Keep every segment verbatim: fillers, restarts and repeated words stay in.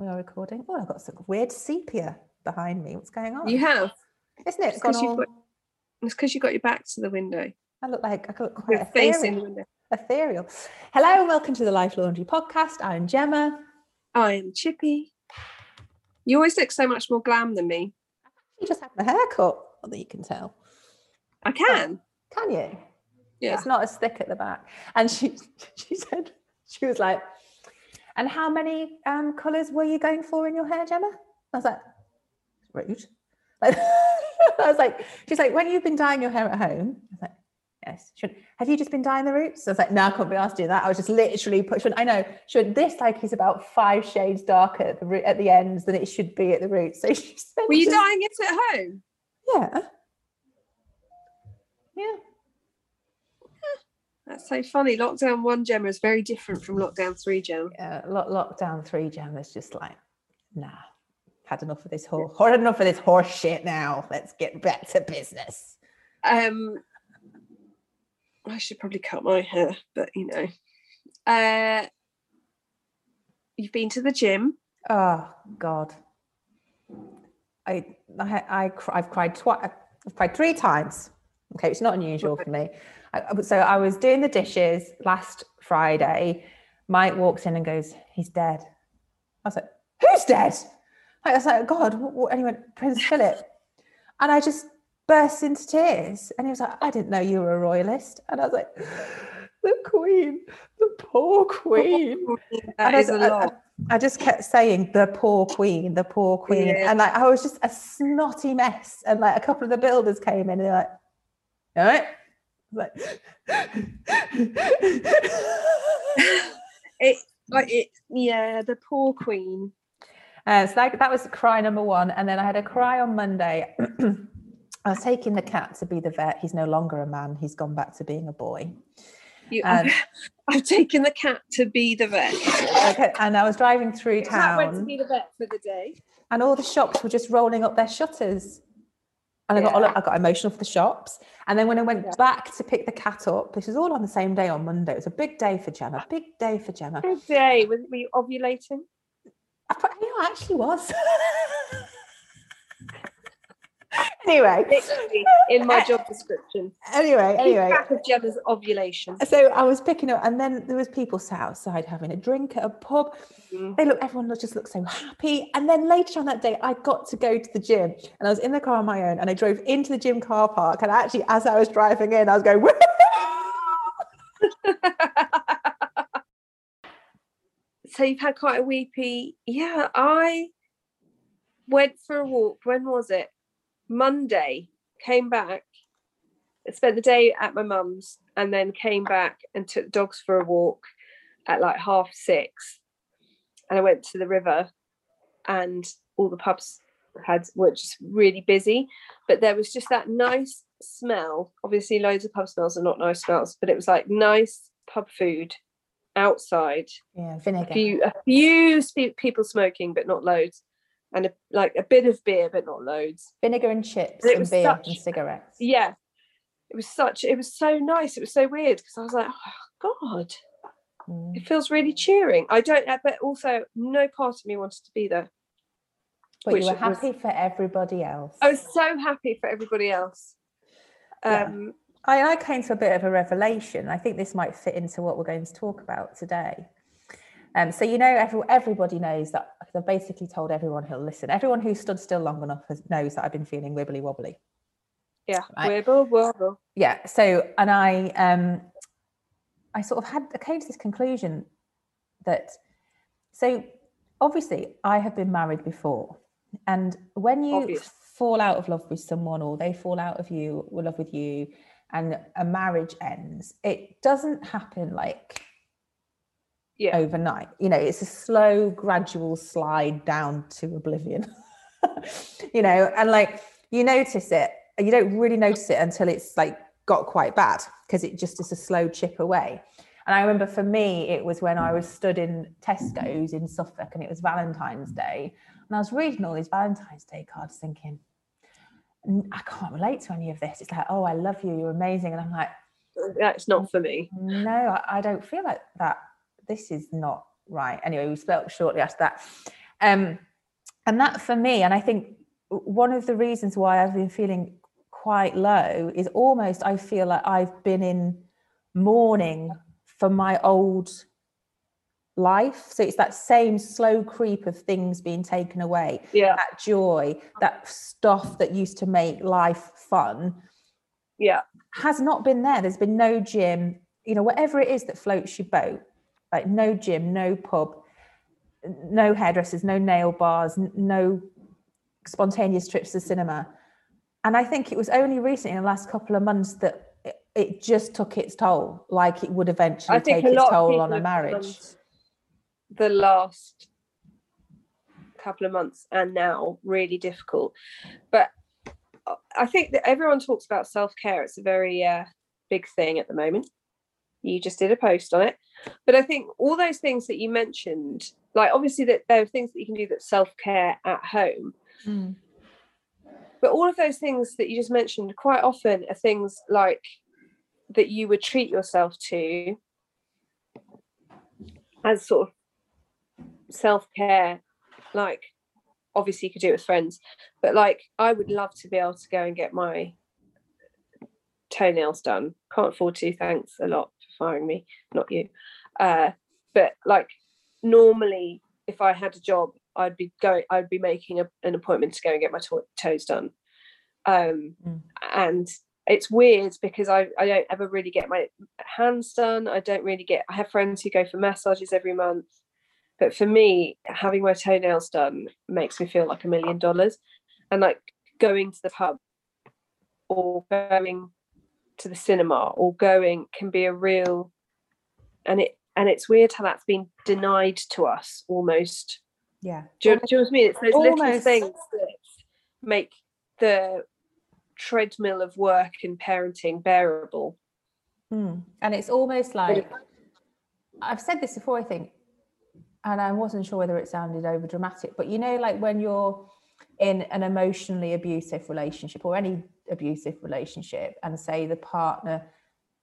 We are recording. Oh, I've got some weird sepia behind me. What's going on? You have. Isn't it? It's because all... you, you got your back to the window. I look like I look quite ethereal. ethereal. Hello and welcome to the Life Laundry Podcast. I'm Gemma. I'm Chippy. You always look so much more glam than me. You just have a haircut, that you can tell. I can. Oh, can you? Yeah. It's not as thick at the back. And she she said, she was like, and how many um, colours were you going for in your hair, Gemma? I was like, rude. Like, I was like, she's like, when you've been dyeing your hair at home, I was like, yes. She went, have you just been dyeing the roots? I was like, no, I couldn't be asked to do that. I was just literally pushing. I know. She went, this like is about five shades darker at the root, at the ends than it should be at the roots. So she said, were you just dyeing it at home? Yeah. Yeah. That's so funny. Lockdown one, Gemma, is very different from lockdown three, Gemma. Yeah, lockdown three, Gemma is just like, nah, had enough of this horse, had enough of this horse shit now. Let's get back to business. Um, I should probably cut my hair, but you know. Uh, you've been to the gym. Oh God, I, I, I I've cried twice. I've cried three times. Okay, it's not unusual for me. So I was doing the dishes last Friday. Mike walks in and goes, he's dead. I was like, who's dead? I was like, God. And he went, Prince Philip. And I just burst into tears. And he was like, I didn't know you were a royalist. And I was like, the Queen, the poor Queen. That is a lot. I just kept saying the poor Queen, the poor Queen. Yeah. And like, I was just a snotty mess. And like a couple of the builders came in and they're like, all right. Like, it, like it, yeah, the poor Queen. Uh, so that, that was cry number one, and then I had a cry on Monday. I was taking the cat to be the vet. He's no longer a man; he's gone back to being a boy. You, um, I've taken the cat to be the vet. Okay, and I was driving through town. The cat went to be the vet for the day, and all the shops were just rolling up their shutters. And I got all, I got emotional for the shops. And then when I went yeah. back to pick the cat up, this was all on the same day on Monday. It was a big day for Gemma. Big day for Gemma. Big day. Were you ovulating? I, you know, I actually was. Anyway. Literally in my job description. Anyway, anyway. Back of Gemma's ovulation. So I was picking up, and then there was people sat outside having a drink at a pub. Mm-hmm. They look, everyone just looked so happy. And then later on that day, I got to go to the gym, and I was in the car on my own, and I drove into the gym car park. And actually, as I was driving in, I was going, so you've had quite a weepy. Yeah, I went for a walk. When was it? Monday, came back, spent the day at my mum's, and then came back and took the dogs for a walk at like half six. And I went to the river, and all the pubs had were just really busy, but there was just that nice smell. Obviously, loads of pub smells are not nice smells, but it was like nice pub food outside. Yeah, vinegar. A few, a few sp- people smoking, but not loads. And a, like a bit of beer, but not loads. Vinegar and chips and, and beer such, and cigarettes. Yeah. It was such, it was so nice. It was so weird because I was like, oh, God, mm. It feels really cheering. I don't, but also no part of me wanted to be there. But you were happy was, for everybody else. I was so happy for everybody else. Um, yeah. I, I came to a bit of a revelation. I think this might fit into what we're going to talk about today. Um, so, you know, every, everybody knows that I've basically told everyone who'll listen. Everyone who stood still long enough has, knows that I've been feeling wibbly wobbly. Yeah, right? Wibble wobble. Yeah. So and I um, I sort of had I came to this conclusion that so obviously I have been married before. And when you Obvious. fall out of love with someone or they fall out of you or love with you and a marriage ends, it doesn't happen like Yeah. overnight. You know, it's a slow, gradual slide down to oblivion. You know, and like you notice it, and you don't really notice it until it's like got quite bad because it just is a slow chip away. And I remember for me, it was when I was stood in Tesco's in Suffolk and it was Valentine's Day. And I was reading all these Valentine's Day cards thinking, I can't relate to any of this. It's like, oh, I love you, you're amazing. And I'm like, that's not for me. No, I, I don't feel like that. This is not right. Anyway, we spoke shortly after that. Um, and that for me, and I think one of the reasons why I've been feeling quite low is almost I feel like I've been in mourning for my old life. So it's that same slow creep of things being taken away, yeah. that joy, that stuff that used to make life fun, yeah, has not been there. There's been no gym, you know, whatever it is that floats your boat, like no gym, no pub, no hairdressers, no nail bars, no spontaneous trips to cinema. And I think it was only recently in the last couple of months that it just took its toll, like it would eventually take its toll on a marriage. The last couple of months and now really difficult. But I think that everyone talks about self-care. It's a very uh, big thing at the moment. You just did a post on it. But I think all those things that you mentioned, like obviously that there are things that you can do that self-care at home. Mm. But all of those things that you just mentioned quite often are things like that you would treat yourself to as sort of self-care. Like obviously you could do it with friends, but like I would love to be able to go and get my toenails done. Can't afford to, thanks a lot for firing me, not you. Uh, but like normally if I had a job, I'd be going. I'd be making a, an appointment to go and get my to- toes done, um, mm. and it's weird because I, I don't ever really get my hands done. I don't really get. I have friends who go for massages every month, but for me, having my toenails done makes me feel like a million dollars. And like going to the pub or going to the cinema or going can be a real, and it and it's weird how that's been denied to us almost. Yeah. Do you, do you know what I mean? It's those Almost. little things that make the treadmill of work and parenting bearable. Mm. And it's almost like, I've said this before, I think, and I wasn't sure whether it sounded over dramatic, but you know, like when you're in an emotionally abusive relationship or any abusive relationship, and say the partner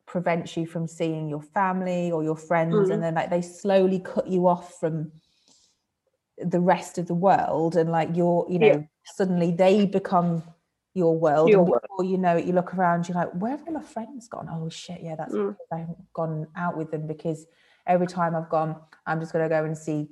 prevents you from seeing your family or your friends, mm-hmm. and then like they slowly cut you off from the rest of the world, and like you're, you know, yeah. suddenly they become your world, your and before world. You know it, you look around, you're like, where have all my friends gone? Oh shit, yeah, that's mm. I haven't gone out with them because every time I've gone, I'm just going to go and see,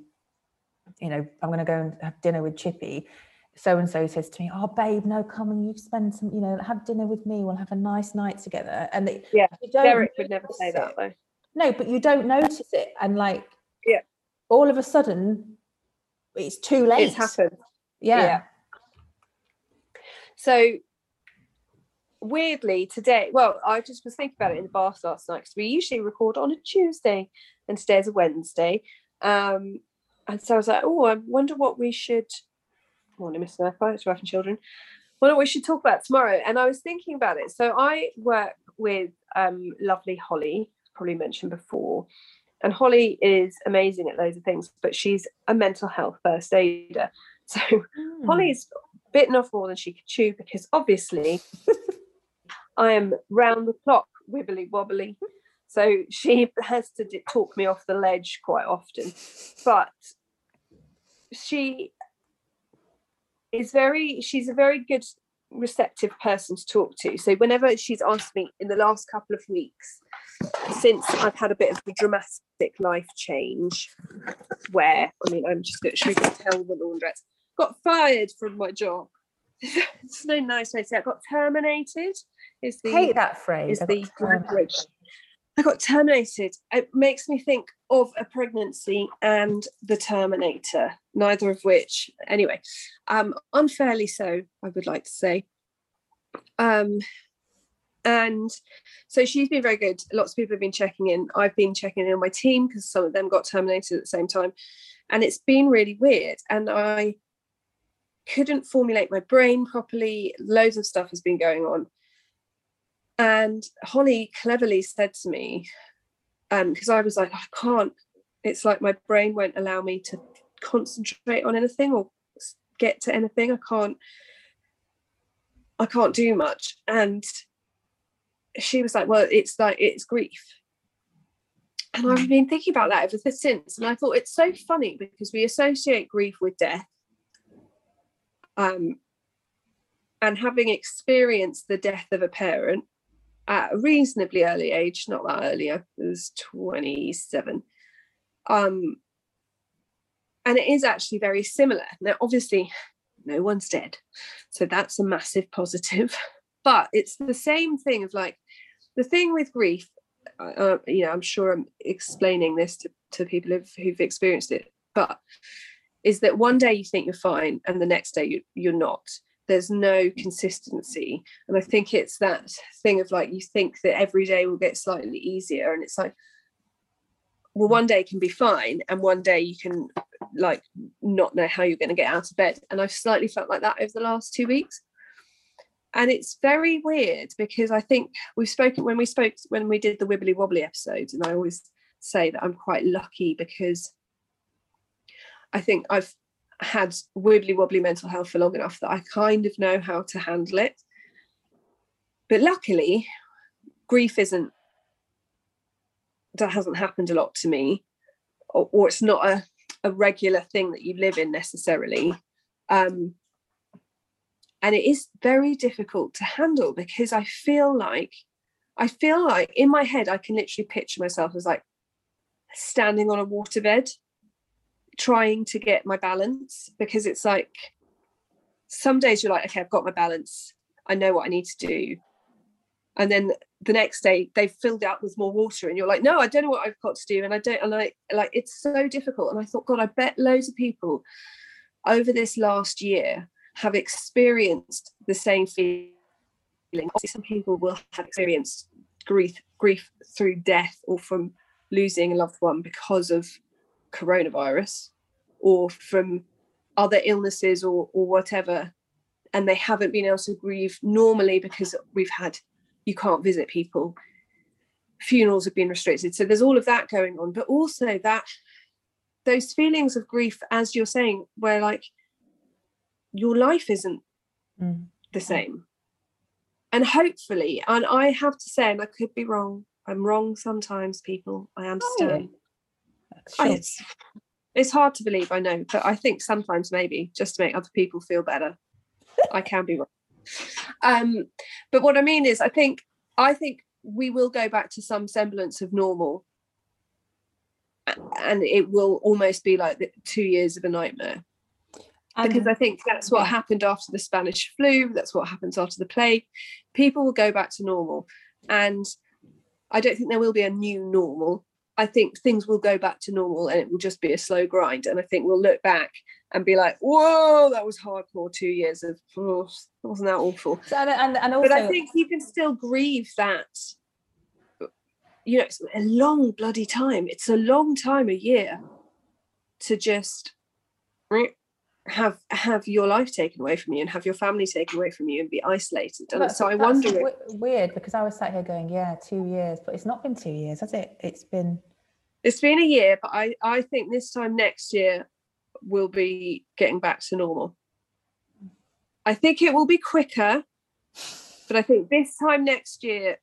you know, I'm going to go and have dinner with Chippy. So and so says to me, oh babe, no, come and you spend some, you know, have dinner with me, we'll have a nice night together. And they, yeah, Derek would never say it. That though. No, but you don't notice it, and like, yeah, all of a sudden. It's too late. It's happened. Yeah. yeah. So weirdly today, well, I just was thinking about it in the bath last night because we usually record on a Tuesday and today's a Wednesday. Um, and so I was like, oh, I wonder what we should, morning, Mister Murphy, it's Wife and Children, what we should talk about tomorrow. And I was thinking about it. So I work with um, lovely Holly, probably mentioned before. And Holly is amazing at loads of things, but she's a mental health first aider. So mm. Holly's bitten off more than she could chew because obviously I am round the clock, wibbly wobbly. So she has to d- talk me off the ledge quite often. But she is very, she's a very good receptive person to talk to. So whenever she's asked me in the last couple of weeks, since I've had a bit of a dramatic life change where, I mean, I'm just going to tell the laundress, got fired from my job. It's no nice way to say I got terminated. Is the, I hate that phrase. Is I, the got I got terminated. It makes me think of a pregnancy and the Terminator, neither of which, anyway, um, unfairly so, I would like to say. Um. And so she's been very good. Lots of people have been checking in. I've been checking in on my team because some of them got terminated at the same time. And it's been really weird. And I couldn't formulate my brain properly. Loads of stuff has been going on. And Holly cleverly said to me, because um, I was like, I can't. It's like my brain won't allow me to concentrate on anything or get to anything. I can't. I can't do much. And she was like, well, it's like, it's grief. And I've been thinking about that ever since. And I thought it's so funny because we associate grief with death. Um, and having experienced the death of a parent at a reasonably early age, not that early, I was twenty-seven. Um, and it is actually very similar. Now, obviously, no one's dead. So that's a massive positive. But it's the same thing of like, the thing with grief, uh, you know, I'm sure I'm explaining this to, to people who've, who've experienced it, but is that one day you think you're fine and the next day you, you're not. There's no consistency. And I think it's that thing of like, you think that every day will get slightly easier. And it's like, well, one day can be fine and one day you can like not know how you're going to get out of bed. And I've slightly felt like that over the last two weeks. And it's very weird because I think we've spoken when we spoke, when we did the Wibbly Wobbly episodes, and I always say that I'm quite lucky because I think I've had Wibbly Wobbly mental health for long enough that I kind of know how to handle it. But luckily, grief isn't, that hasn't happened a lot to me, or, or it's not a, a regular thing that you live in necessarily. Um, And it is very difficult to handle because I feel like, I feel like in my head, I can literally picture myself as like standing on a waterbed, trying to get my balance, because it's like, some days you're like, okay, I've got my balance. I know what I need to do. And then the next day they've filled out with more water and you're like, no, I don't know what I've got to do. And I don't, and I, like, it's so difficult. And I thought, God, I bet loads of people over this last year have experienced the same feeling. Obviously, some people will have experienced grief, grief through death or from losing a loved one because of coronavirus or from other illnesses or, or whatever. And they haven't been able to grieve normally because we've had, you can't visit people. Funerals have been restricted. So there's all of that going on, but also that those feelings of grief, as you're saying, where like, your life isn't mm. the same. And hopefully, and I have to say, and I could be wrong, I'm wrong sometimes, people, I am stern. Oh, sure. it's, it's hard to believe, I know, but I think sometimes maybe just to make other people feel better, I can be wrong. Um, but what I mean is, I think, I think we will go back to some semblance of normal and it will almost be like the two years of a nightmare. Because I think that's what happened after the Spanish flu. That's what happens after the plague. People will go back to normal. And I don't think there will be a new normal. I think things will go back to normal and it will just be a slow grind. And I think we'll look back and be like, whoa, that was hardcore two years of, oh, wasn't that awful? So, and, and also, but I think you can still grieve that, you know, it's a long bloody time. It's a long time a year to just... have have your life taken away from you and have your family taken away from you and be isolated. And so I wonder w- weird because I was sat here going, yeah, two years, but it's not been two years, has it? It's been it's been a year, but I I think this time next year we'll be getting back to normal. I think it will be quicker, but I think this time next year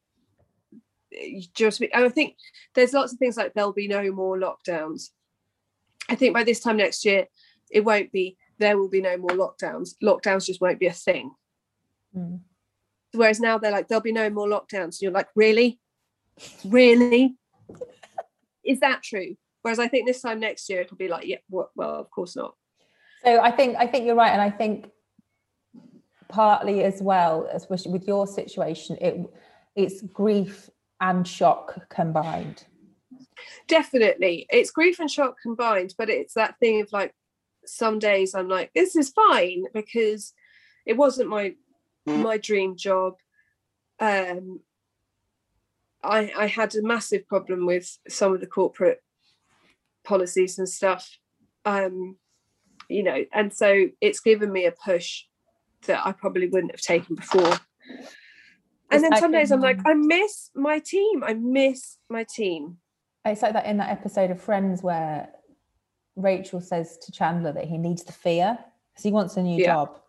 you just I think there's lots of things like there'll be no more lockdowns. I think by this time next year it won't be there will be no more lockdowns. Lockdowns just won't be a thing. Mm. Whereas now they're like, there'll be no more lockdowns. And you're like, really? Really? Is that true? Whereas I think this time next year, it'll be like, yeah, well, of course not. So I think I think you're right. And I think partly as well, especially with your situation, it it's grief and shock combined. Definitely. It's grief and shock combined, but it's that thing of like, some days I'm like, this is fine because it wasn't my my dream job. Um, I I had a massive problem with some of the corporate policies and stuff, um, you know, and so it's given me a push that I probably wouldn't have taken before. And then some days I'm like, I miss my team. I miss my team. It's like that in that episode of Friends where Rachel says to Chandler that he needs the fear because he wants a new yeah. job,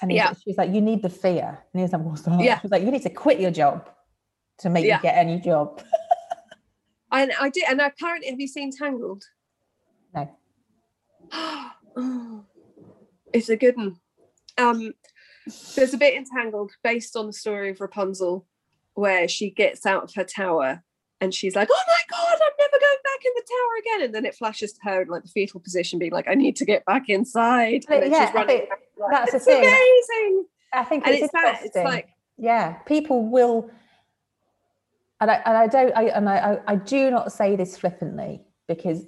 and yeah. she's like, "You need the fear," and he's like, "What's that?" Yeah. She's like, "You need to quit your job to make yeah. you get a new job." And I do. And I currently, have you seen Tangled? No. Oh, it's a good one. Um, there's a bit in Tangled based on the story of Rapunzel where she gets out of her tower and she's like, oh my God, I'm never going back in the tower again. And then it flashes to her in like the fetal position being like, I need to get back inside. But and yeah, she's running it, back, like, that's it's the thing. Amazing. I think it's, and it's that. It's like, yeah, people will. And I and I don't I and I I do not say this flippantly, because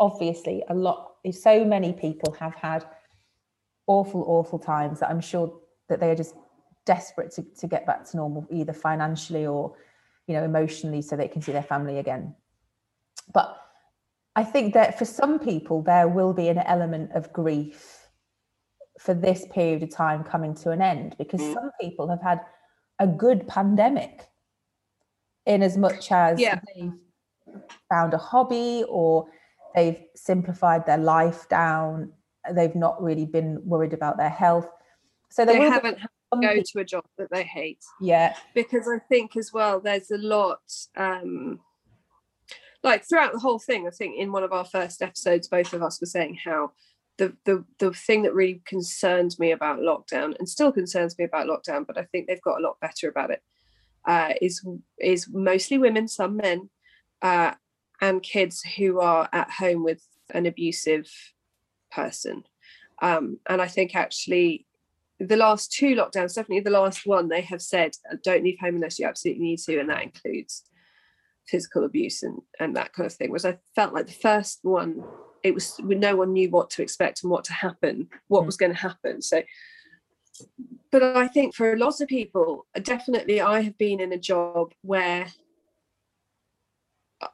obviously a lot so many people have had awful, awful times that I'm sure that they are just desperate to, to get back to normal, either financially or, you know, emotionally, so they can see their family again. But I think that for some people there will be an element of grief for this period of time coming to an end, because some people have had a good pandemic, in as much as yeah. they've found a hobby or they've simplified their life down, they've not really been worried about their health. So they haven't had to go to a job that they hate. Yeah. Because I think as well, there's a lot, um, like throughout the whole thing, I think in one of our first episodes, both of us were saying how the the the thing that really concerned me about lockdown, and still concerns me about lockdown, but I think they've got a lot better about it, Uh, is is mostly women, some men, uh, and kids who are at home with an abusive person. Um, and I think actually the last two lockdowns, definitely the last one, they have said, don't leave home unless you absolutely need to. And that includes physical abuse and, and that kind of thing. Whereas I felt like the first one, it was no one knew what to expect and what to happen, what was going to happen. So But I think for a lot of people, definitely I have been in a job where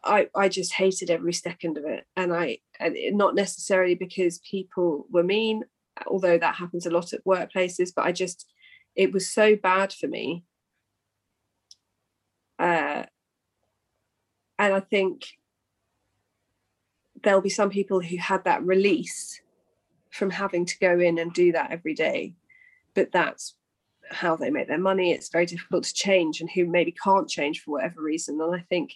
I I just hated every second of it. And I and it, not necessarily because people were mean, although that happens a lot at workplaces, but I just, it was so bad for me. Uh, and I think there'll be some people who had that release from having to go in and do that every day. But that's how they make their money. It's very difficult to change, and who maybe can't change for whatever reason. And I think,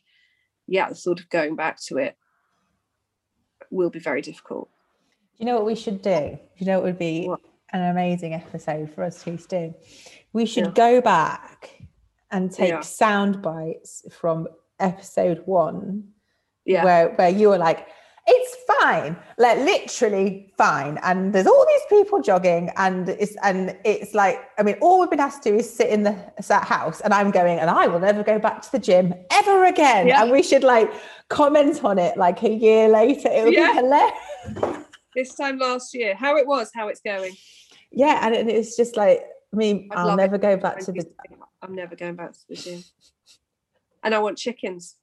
yeah, sort of going back to it will be very difficult. Do you know what we should do? You know, it would be what? An amazing episode for us to do. We should yeah. go back and take yeah. sound bites from episode one, yeah. where where you were like, it's fine, like literally fine, and there's all these people jogging, and it's and it's like, I mean, all we've been asked to do is sit in the that house, and I'm going, and I will never go back to the gym ever again. Yeah. And we should like comment on it like a year later. It would yeah. be hilarious. This time last year, how it was, how it's going. Yeah, and it, it's just like, I mean, I'd I'll never it. go back to the. I'm never going back to the gym, and I want chickens.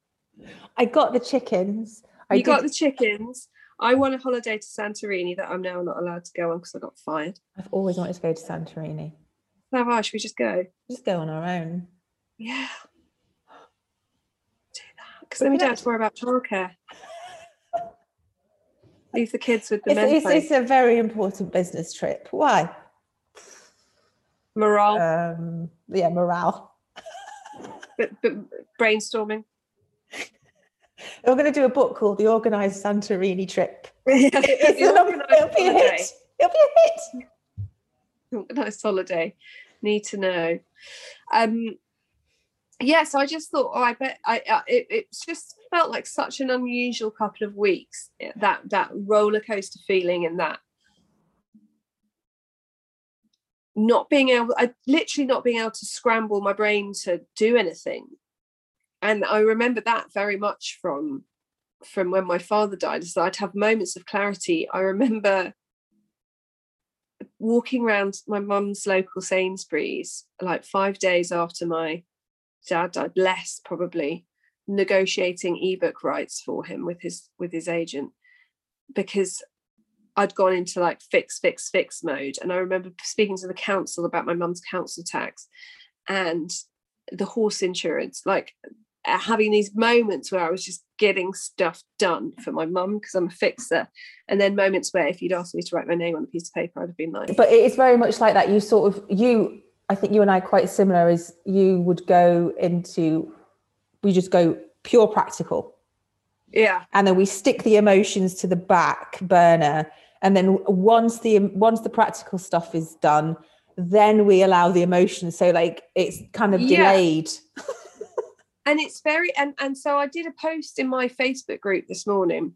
I got the chickens. I you did. got the chickens. I won a holiday to Santorini that I'm now not allowed to go on because I got fired. I've always wanted to go to Santorini. How far should we just go? Just go on our own. Yeah. Do that. Because then we don't have to worry about childcare. Leave the kids with the men. It's, it's a very important business trip. Why? Morale. Um, yeah, morale. but, but brainstorming. We're going to do a book called The Organised Santorini Trip. Yeah, it'll, it'll be a hit. It'll be a hit. Organised holiday. Need to know. Um, yeah, so I just thought, oh, I bet I. Uh, it, it's just felt like such an unusual couple of weeks. That that roller coaster feeling and that not being able, I literally not being able to scramble my brain to do anything. And I remember that very much from from when my father died, is that I'd have moments of clarity. I remember walking around my mum's local Sainsbury's like five days after my dad died, less probably, negotiating ebook rights for him with his with his agent, because I'd gone into like fix, fix, fix mode. And I remember speaking to the council about my mum's council tax and the horse insurance, like having these moments where I was just getting stuff done for my mum because I'm a fixer, and then moments where if you'd asked me to write my name on a piece of paper, I'd have been like. But it's very much like that. You sort of you, I think you and I are quite similar. Is you would go into, we just go pure practical, Yeah. And then we stick the emotions to the back burner. And then once the once the practical stuff is done, then we allow the emotions. So like it's kind of delayed. Yeah. And it's very, and, and so I did a post in my Facebook group this morning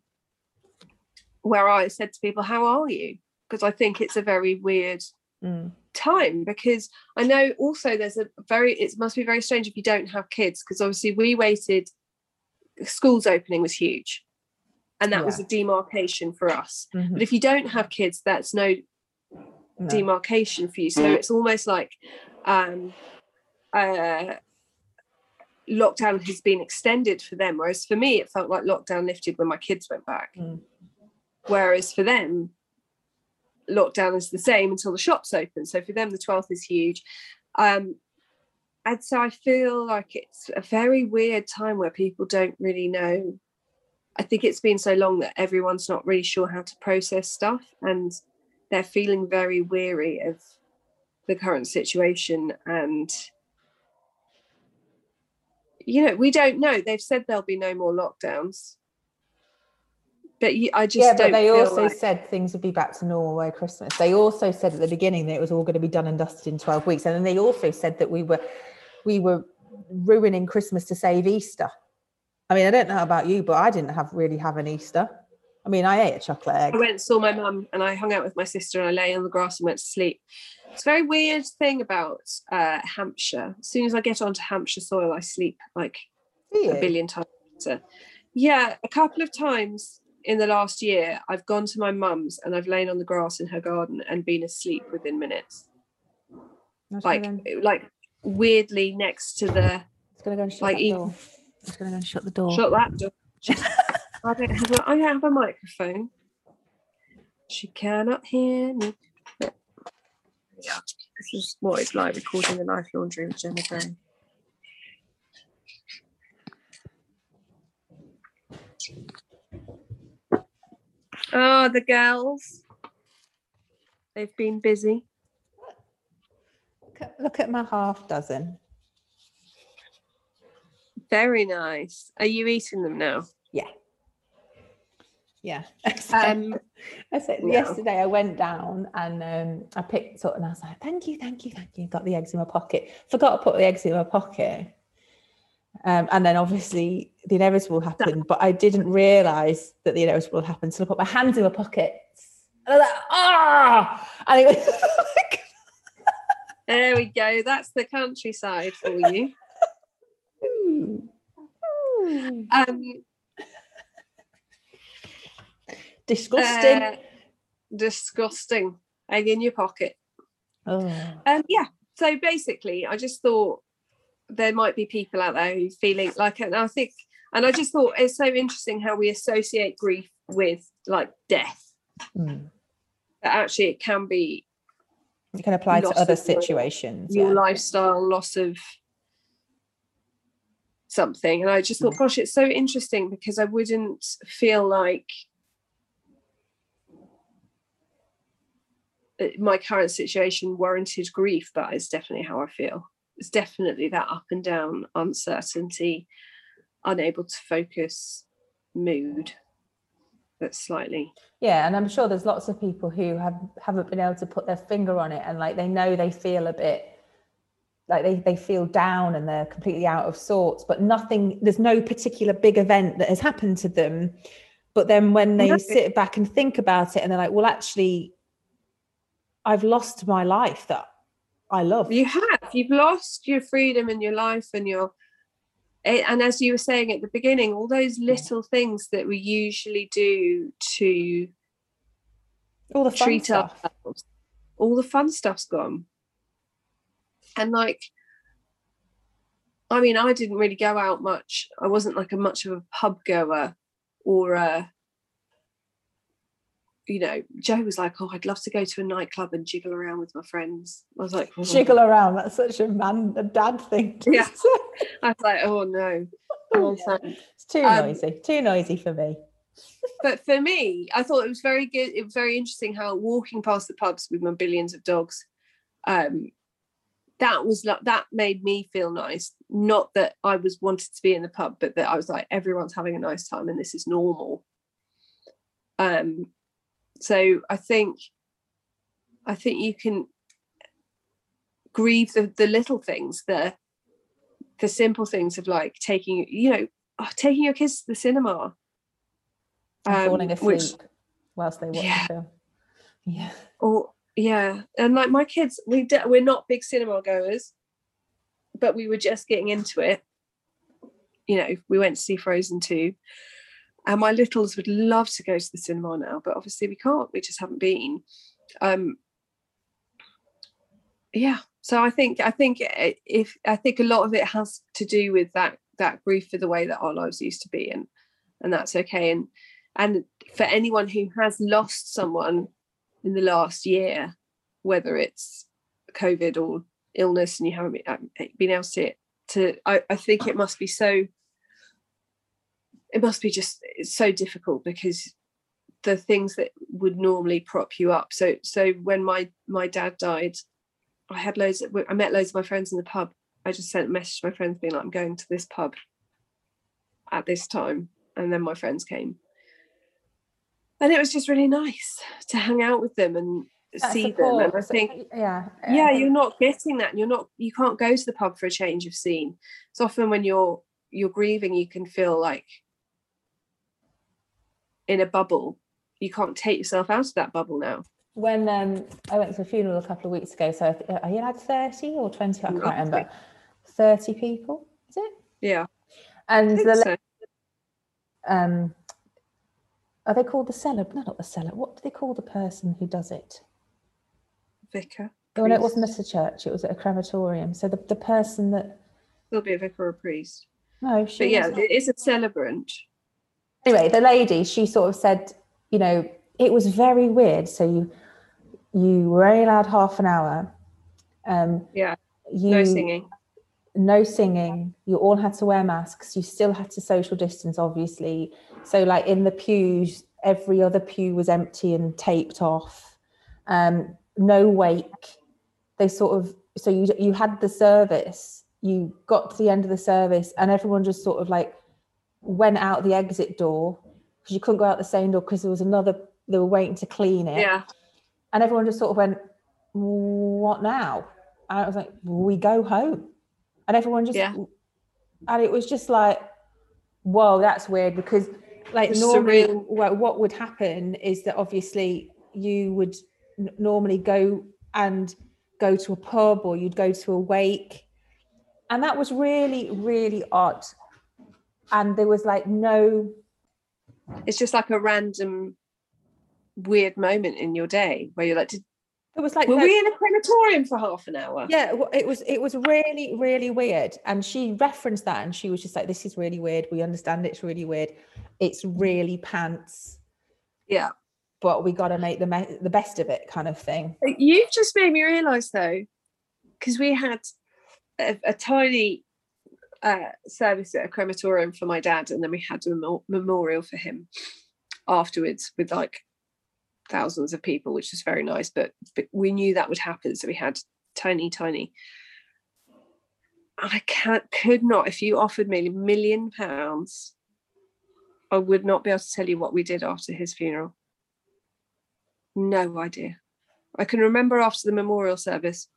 where I said to people, how are you? Because I think it's a very weird mm. time, because I know also there's a very, it must be very strange if you don't have kids, because obviously we waited, school's opening was huge. And that yeah. was a demarcation for us. Mm-hmm. But if you don't have kids, that's no, no. demarcation for you. So it's almost like, um, uh, lockdown has been extended for them, whereas for me it felt like lockdown lifted when my kids went back. Mm. Whereas for them lockdown is the same until the shops open, so for them the twelfth is huge, um and so I feel like it's a very weird time where people don't really know. I think it's been so long that everyone's not really sure how to process stuff, and they're feeling very weary of the current situation. And you know, we don't know. They've said there'll be no more lockdowns, but you, I just yeah. But don't they also like... said things would be back to normal by Christmas. They also said at the beginning that it was all going to be done and dusted in twelve weeks, and then they also said that we were we were ruining Christmas to save Easter. I mean, I don't know about you, but I didn't have really have an Easter. I mean, I ate a chocolate egg. I went and saw my mum, and I hung out with my sister, and I lay on the grass and went to sleep. It's a very weird thing about uh, Hampshire. As soon as I get onto Hampshire soil, I sleep like a billion times later. Yeah, a couple of times in the last year, I've gone to my mum's and I've lain on the grass in her garden and been asleep within minutes. Not like, like weirdly next to the. It's gonna go and shut like, that door. It's gonna go and shut the door. Shut that door. I don't have a, I don't have a microphone. She cannot hear me. Yeah, this is what it's like recording the Life Laundry with Gemma Brown. Oh, the girls. They've been busy. Look at, look at my half dozen. Very nice. Are you eating them now? Yeah. Yeah. Um, I said no. Yesterday I went down and um, I picked up and I was like, thank you, thank you, thank you. Got the eggs in my pocket. Forgot to put the eggs in my pocket. Um, and then obviously the inevitable happened, but I didn't realise that the inevitable happened. So I put my hands in my pockets. And I was like, ah! Oh! And it was like... There we go. That's the countryside for you. Ooh. Ooh. Um... Disgusting. Uh, disgusting. Egg in your pocket. Oh. Um, yeah. So basically, I just thought there might be people out there who feeling like, and I think, and I just thought it's so interesting how we associate grief with like death. Mm. But actually, it can be. It can apply to other situations. Your yeah. lifestyle, loss of something, and I just thought, mm. gosh, it's so interesting because I wouldn't feel like. My current situation warranted grief, but it's definitely how I feel. It's definitely that up and down, uncertainty, unable to focus, mood. That's slightly. Yeah, and I'm sure there's lots of people who have haven't been able to put their finger on it, and like they know they feel a bit like they they feel down and they're completely out of sorts, but nothing. There's no particular big event that has happened to them, but then when they no. sit back and think about it, and they're like, well, actually. I've lost my life that I love. You have. You've lost your freedom and your life and your... And as you were saying at the beginning, all those little things that we usually do to... All the fun treat stuff. Ourselves. All the fun stuff's gone. And like... I mean, I didn't really go out much. I wasn't like a much of a pub goer or a... You know, Joe was like, oh, I'd love to go to a nightclub and jiggle around with my friends. I was like, oh. Jiggle around, that's such a man, a dad thing. Yeah. I was like, oh no. Oh, yeah. It's too um, noisy, too noisy for me. But for me, I thought it was very good. It was very interesting how walking past the pubs with my billions of dogs, um, that was like, that made me feel nice. Not that I was wanted to be in the pub, but that I was like, everyone's having a nice time and this is normal. Um, so I think, I think you can grieve the, the little things, the the simple things of like taking, you know, oh, taking your kids to the cinema, um, falling asleep which, whilst they watch yeah. the film. Yeah. Or yeah, and like my kids, we de- we're not big cinema goers, but we were just getting into it. You know, we went to see Frozen two, and my littles would love to go to the cinema now, but obviously we can't. We just haven't been. Um, yeah, so I think I think if I think a lot of it has to do with that that grief for the way that our lives used to be, and and that's okay. And and for anyone who has lost someone in the last year, whether it's COVID or illness and you haven't been able to see it, to I, I think it must be so it must be just it's so difficult, because the things that would normally prop you up, so so when my my dad died, I had loads of, I met loads of my friends in the pub. I just sent a message to my friends being like, I'm going to this pub at this time, and then my friends came. And it was just really nice to hang out with them and That's see them. And I think, yeah, yeah, yeah, you're not getting that. You're not, you can't go to the pub for a change of scene. It's often when you're you're grieving, you can feel like in a bubble. You can't take yourself out of that bubble now. When um, I went to a funeral a couple of weeks ago, so are you allowed thirty or twenty? I can't not remember. Think. Thirty people, is it? Yeah, and I think the so. um. Are they called the celeb? No, not the celeb. What do they call the person who does it? Vicar. Oh, no, it wasn't at a church. It was at a crematorium. So the, the person that... It'll be a vicar or a priest. No, she... But yeah, it is a celebrant. Anyway, the lady, she sort of said, you know, it was very weird. So you you were only allowed half an hour. Um, yeah, you, no singing. No singing. You all had to wear masks. You still had to social distance, obviously. So like in the pews, every other pew was empty and taped off. Um, no wake. They sort of, so you you had the service, you got to the end of the service, and everyone just sort of like went out the exit door, because you couldn't go out the same door because there was another, they were waiting to clean it. Yeah. And everyone just sort of went, what now? And I was like, we go home. And everyone just, yeah. and it was just like, whoa, that's weird, because like it's normally surreal. What would happen is that obviously you would n- normally go and go to a pub, or you'd go to a wake. And that was really, really odd. And there was like no. It's just like a random weird moment in your day where you're like, did It was like, were no, we in a crematorium for half an hour? Yeah, it was it was really, really weird. And she referenced that, and she was just like, this is really weird. We understand it's really weird. It's really pants. Yeah. But we got to make the me- the best of it, kind of thing. You've just made me realise, though, because we had a, a tiny uh, service at a crematorium for my dad, and then we had a mem- memorial for him afterwards with, like, thousands of people, which was very nice, but, but we knew that would happen, so we had tiny tiny and I can't could not if you offered me a million pounds, I would not be able to tell you what we did after his funeral. No idea. I can remember after the memorial service,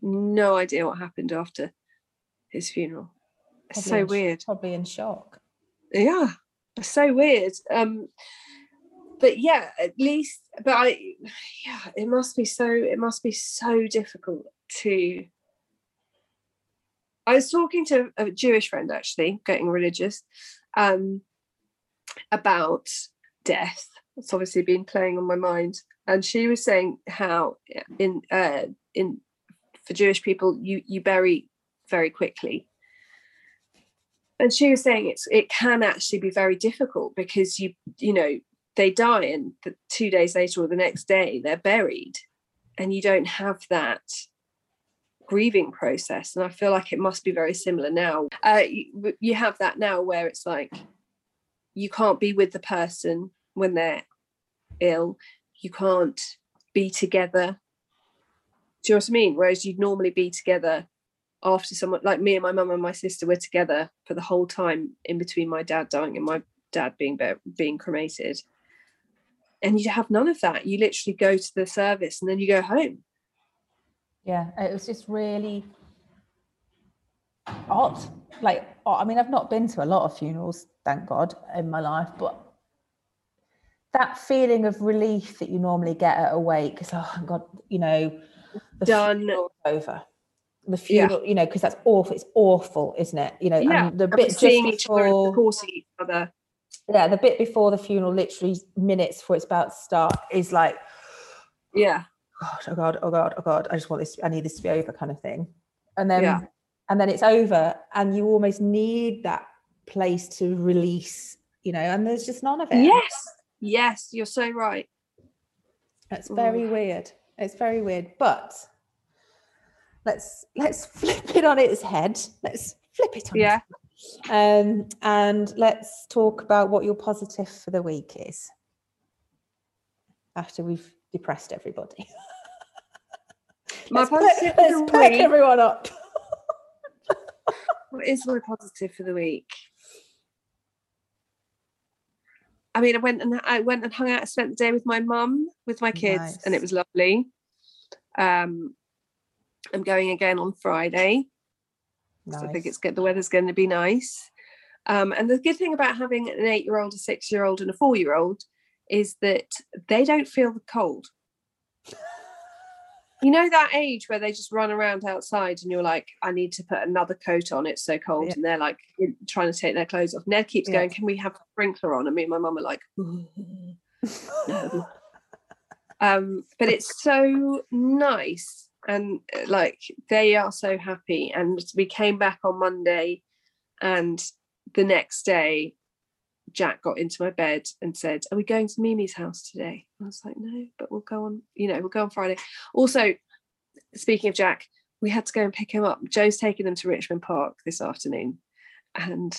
no idea what happened after his funeral. Probably so in, weird probably in shock. Yeah, so weird. um But yeah, at least, but I, yeah, it must be so, it must be so difficult to, I was talking to a Jewish friend, actually, getting religious, um, about death. It's obviously been playing on my mind. And she was saying how in, uh, in, for Jewish people, you, you bury very quickly. And she was saying it's, it can actually be very difficult, because you, you know, they die, and the two days later or the next day they're buried, and you don't have that grieving process. And I feel like it must be very similar now. Uh, you, you have that now where it's like, you can't be with the person when they're ill. You can't be together. Do you know what I mean? Whereas you'd normally be together after someone like me and my mum and my sister were together for the whole time in between my dad dying and my dad being being cremated. And you have none of that. You literally go to the service and then you go home. Yeah, it was just really odd. Like, I mean, I've not been to a lot of funerals, thank God, in my life, but that feeling of relief that you normally get at a wake, because, oh, God, you know, the Done. funeral's over. The funeral, yeah. You know, because that's awful. It's awful, isn't it? You know, yeah. And the bit just seeing before, each other, and forcing each other. Yeah, the bit before the funeral, literally minutes before it's about to start, is like, yeah, God, oh God, oh God, oh God, I just want this, I need this to be over, kind of thing. And then, yeah. and then it's over, and you almost need that place to release, you know. And there's just none of it. Yes, yes, you're so right. That's very Ooh. weird. It's very weird, but let's let's flip it on its head. Let's flip it on. Yeah. Its head. Um, and let's talk about what your positive for the week is after we've depressed everybody. My let's positive pack, for let's the pack week. Everyone up. What is my positive for the week? I mean, I went and I went and hung out, spent the day with my mum, with my kids, nice. And it was lovely. Um, I'm going again on Friday. Nice. So I think it's good. The weather's going to be nice. Um, and the good thing about having an eight-year-old, a six-year-old and a four-year-old is that they don't feel the cold. You know that age where they just run around outside and you're like, I need to put another coat on, it's so cold. Yeah. And they're like trying to take their clothes off. Ned keeps yeah. going, can we have a sprinkler on? And me and my mum are like, no. Um, but it's so nice. And like they are so happy, and we came back on Monday, and the next day Jack got into my bed and said, are we going to Mimi's house today? I was like, no, but we'll go on, you know, we'll go on Friday. Also, speaking of Jack, we had to go and pick him up. Joe's taking them to Richmond Park this afternoon, and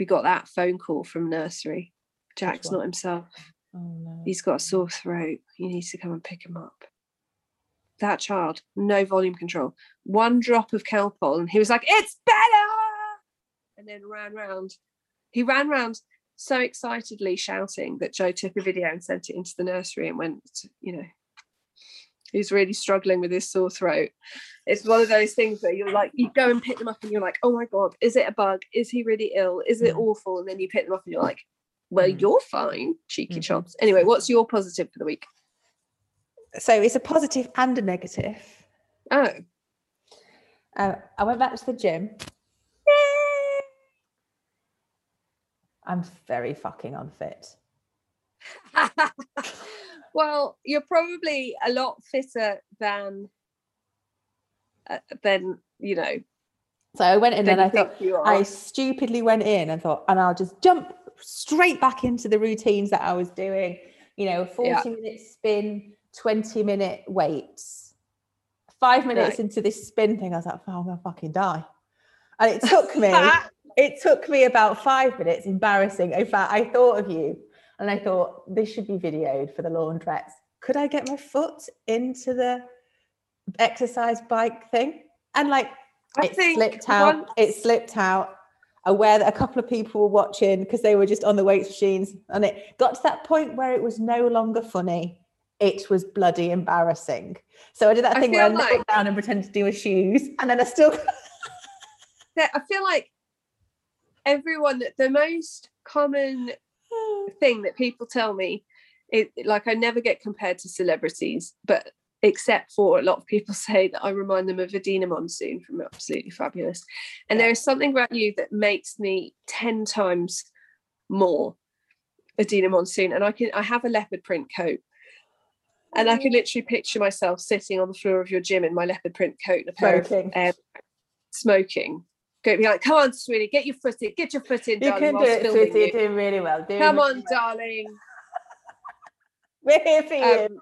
we got that phone call from nursery. Jack's not himself. Oh, no. He's got a sore throat. You need to come and pick him up. That child, no volume control, one drop of Calpol, and he was like, it's better, and then ran round he ran round so excitedly shouting that Joe took a video and sent it into the nursery and went, you know, he's really struggling with his sore throat. It's one of those things where you're like, you go and pick them up and you're like, oh my God, is it a bug, is he really ill, is it awful? And then you pick them up and you're like, well, you're fine, cheeky chumps. Anyway, what's your positive for the week? So it's a positive and a negative. Oh. Uh, I went back to the gym. Yay! I'm very fucking unfit. Well, you're probably a lot fitter than, uh, than you know. So I went in and I thought, I stupidly went in and thought, and I'll just jump straight back into the routines that I was doing. You know, a forty-minute yeah. spin, twenty minute weights. Five minutes into this spin thing, I was like, oh, I'm gonna fucking die. And it took me it took me about five minutes. Embarrassing. In fact, I thought of you and I thought, this should be videoed for the laundrettes. Could I get my foot into the exercise bike thing? And like, I it think slipped out once- it slipped out aware that a couple of people were watching because they were just on the weights machines, and it got to that point where it was no longer funny. It was bloody embarrassing. So I did that thing where I knelt down and pretended to do my shoes, and then I still. I feel like everyone, the most common thing that people tell me, is like, I never get compared to celebrities, but except for a lot of people say that I remind them of Adina Monsoon from Absolutely Fabulous. And yeah. there is something about you that makes me ten times more Adina Monsoon. And I can, I have a leopard print coat. And I can literally picture myself sitting on the floor of your gym in my leopard print coat and a pair smoking. of um, smoking. Go be like, come on, sweetie, get your foot in, get your foot in, you darling. Can do it, sweetie, you. You're doing really well. Doing come really on, well. Darling. We're here for you. Um,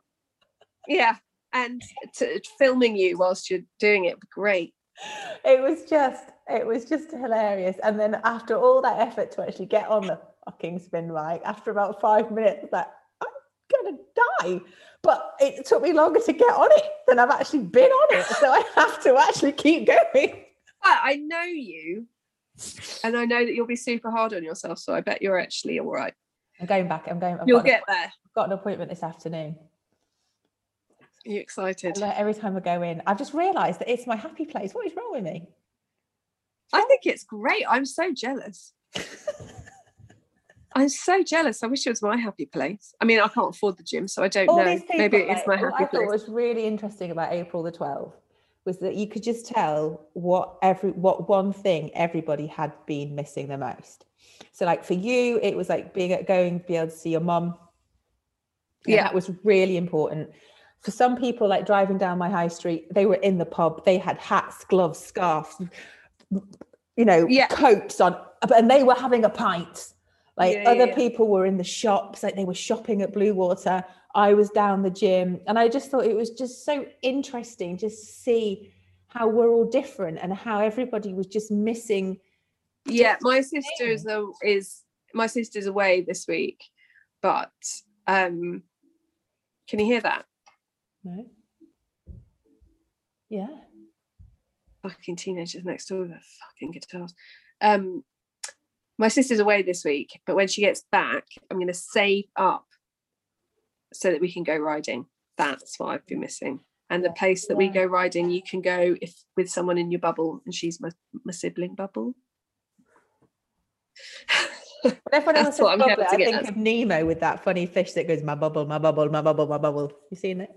yeah, and to, filming you whilst you're doing it, great. It was just, it was just hilarious. And then after all that effort to actually get on the fucking spin bike, after about five minutes, that. Gonna die, but it took me longer to get on it than I've actually been on it, so I have to actually keep going. But I know you, and I know that you'll be super hard on yourself, so I bet you're actually all right. I'm going back. I'm going. I've you'll get an, there. I've got an appointment this afternoon. Are you excited? Every time I go in, I've just realised that it's my happy place. What is wrong with me? I think it's great. I'm so jealous. I'm so jealous. I wish it was my happy place. I mean, I can't afford the gym, so I don't All know. People, Maybe it is my happy place. What I thought was really interesting about April the twelfth was that you could just tell what every what one thing everybody had been missing the most. So, like for you, it was like being going to be able to see your mum. Yeah, that was really important. For some people, like driving down my high street, they were in the pub. They had hats, gloves, scarves, you know, yeah. coats on, and they were having a pint. Like yeah, other yeah, yeah. people were in the shops, like they were shopping at Blue Water. I was down the gym, and I just thought it was just so interesting just to see how we're all different and how everybody was just missing. Yeah, my sister is a, is my sister's away this week, but um, can you hear that? No. Yeah. Fucking teenagers next door with their fucking guitars. Um. My sister's away this week, but when she gets back, I'm going to save up so that we can go riding. That's what I've been missing. And the place that we go riding, you can go if with someone in your bubble, and she's my, my sibling bubble. But everyone else is bubble, I think us. of Nemo with that funny fish that goes, my bubble, my bubble, my bubble, my bubble. You seen it?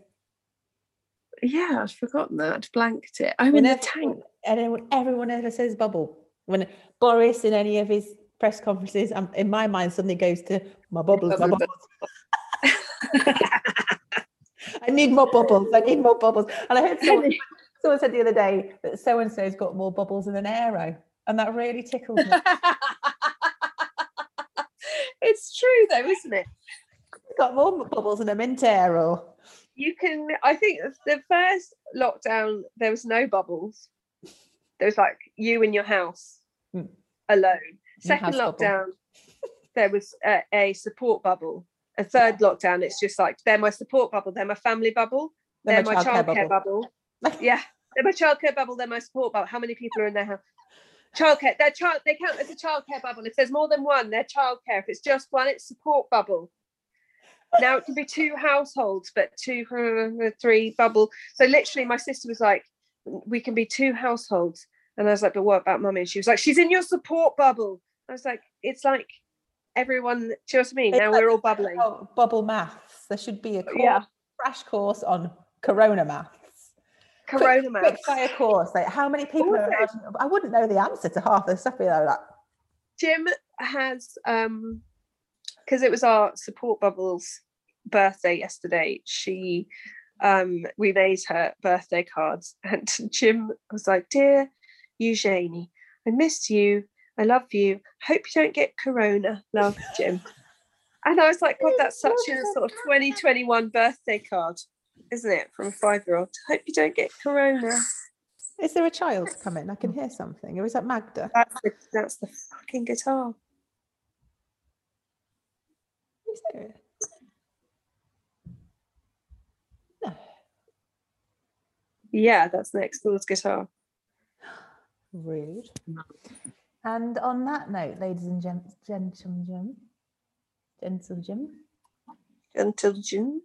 Yeah, I've forgotten that. I'd blanked it. I'm when in the tank. And everyone ever says bubble. When Boris in any of his press conferences, I'm, in my mind suddenly goes to my bubbles, my bubbles. I need more bubbles, I need more bubbles. And I heard someone, someone said the other day that so-and-so's got more bubbles than an Aero, and that really tickled me. It's true though, isn't it? You've got more bubbles than a Mint Aero. You can, I think the first lockdown, there was no bubbles. There was like you in your house mm. alone. Second lockdown, there was a, a support bubble. A third lockdown, it's just like, they're my support bubble, they're my family bubble, they're, they're my childcare bubble. bubble. Yeah, they're my childcare bubble, they're my support bubble. How many people are in their house? Childcare, they're child, they count as a childcare bubble. If there's more than one, they're childcare. If it's just one, it's support bubble. Now it can be two households, but two, three bubble. So literally my sister was like, we can be two households. And I was like, but what about mummy? And she was like, she's in your support bubble. I was like, it's like everyone, do you know what I mean? Now we're all bubbling. Oh, bubble maths. There should be a course, yeah. crash course on corona maths. Corona quick, maths. Quick fire course. Like how many people also, are allowed, I wouldn't know the answer to half the stuff. You know, like. Jim has, um, because it was our support bubble's birthday yesterday, she... Um, we made her birthday cards, and Jim was like, dear Eugenie, I miss you, I love you, hope you don't get corona, love Jim. And I was like, God, that's such a sort of twenty twenty-one birthday card, isn't it, from a five-year-old? Hope you don't get corona. Is there a child coming? I can hear something. Or is that Magda? That's the, that's the fucking guitar. Is there? Yeah, that's next door's guitar. Rude. And on that note, ladies and gents, gentlemen, gentlemen, gentlemen,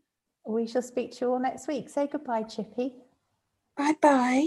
we shall speak to you all next week. Say goodbye, Chippy. Bye bye.